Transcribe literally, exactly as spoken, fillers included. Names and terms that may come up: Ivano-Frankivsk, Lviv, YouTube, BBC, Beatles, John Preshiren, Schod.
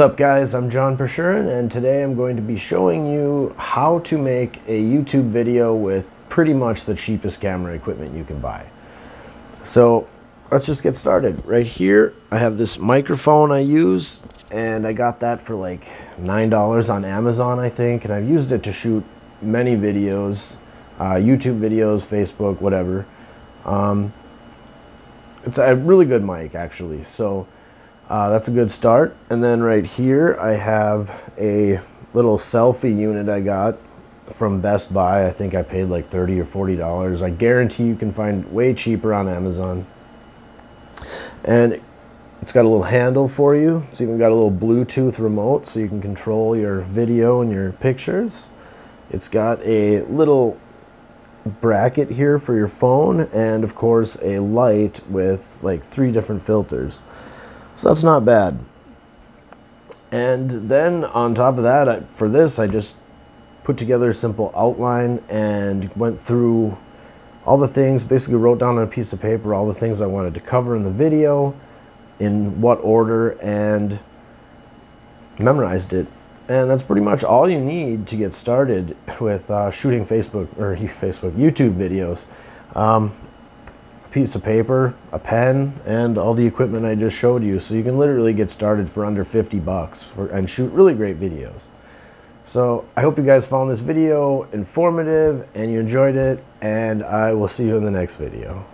What's up guys, I'm John Preshiren, and today I'm going to be showing you how to make a YouTube video with pretty much the cheapest camera equipment you can buy. So let's just get started. Right here I have this microphone I use, and I got that for like nine dollars on Amazon I think, and I've used it to shoot many videos, uh, YouTube videos, Facebook, whatever. Um, it's a really good mic actually. So Uh, that's a good start. And then right here I have a little selfie unit I got from Best Buy. I think I paid like thirty or forty dollars. I guarantee you can find way cheaper on Amazon. And it's got a little handle for you. It's even got a little Bluetooth remote so you can control your video and your pictures. It's got a little bracket here for your phone, and of course a light with like three different filters. So that's not bad. And then on top of that, I, for this, I just put together a simple outline and went through all the things, basically wrote down on a piece of paper all the things I wanted to cover in the video, in what order, and memorized it. And that's pretty much all you need to get started with uh, shooting Facebook, or Facebook, YouTube videos. Um, piece of paper, a pen, and all the equipment I just showed you. So you can literally get started for under fifty bucks for, and shoot really great videos. So I hope you guys found this video informative and you enjoyed it, and I will see you in the next video.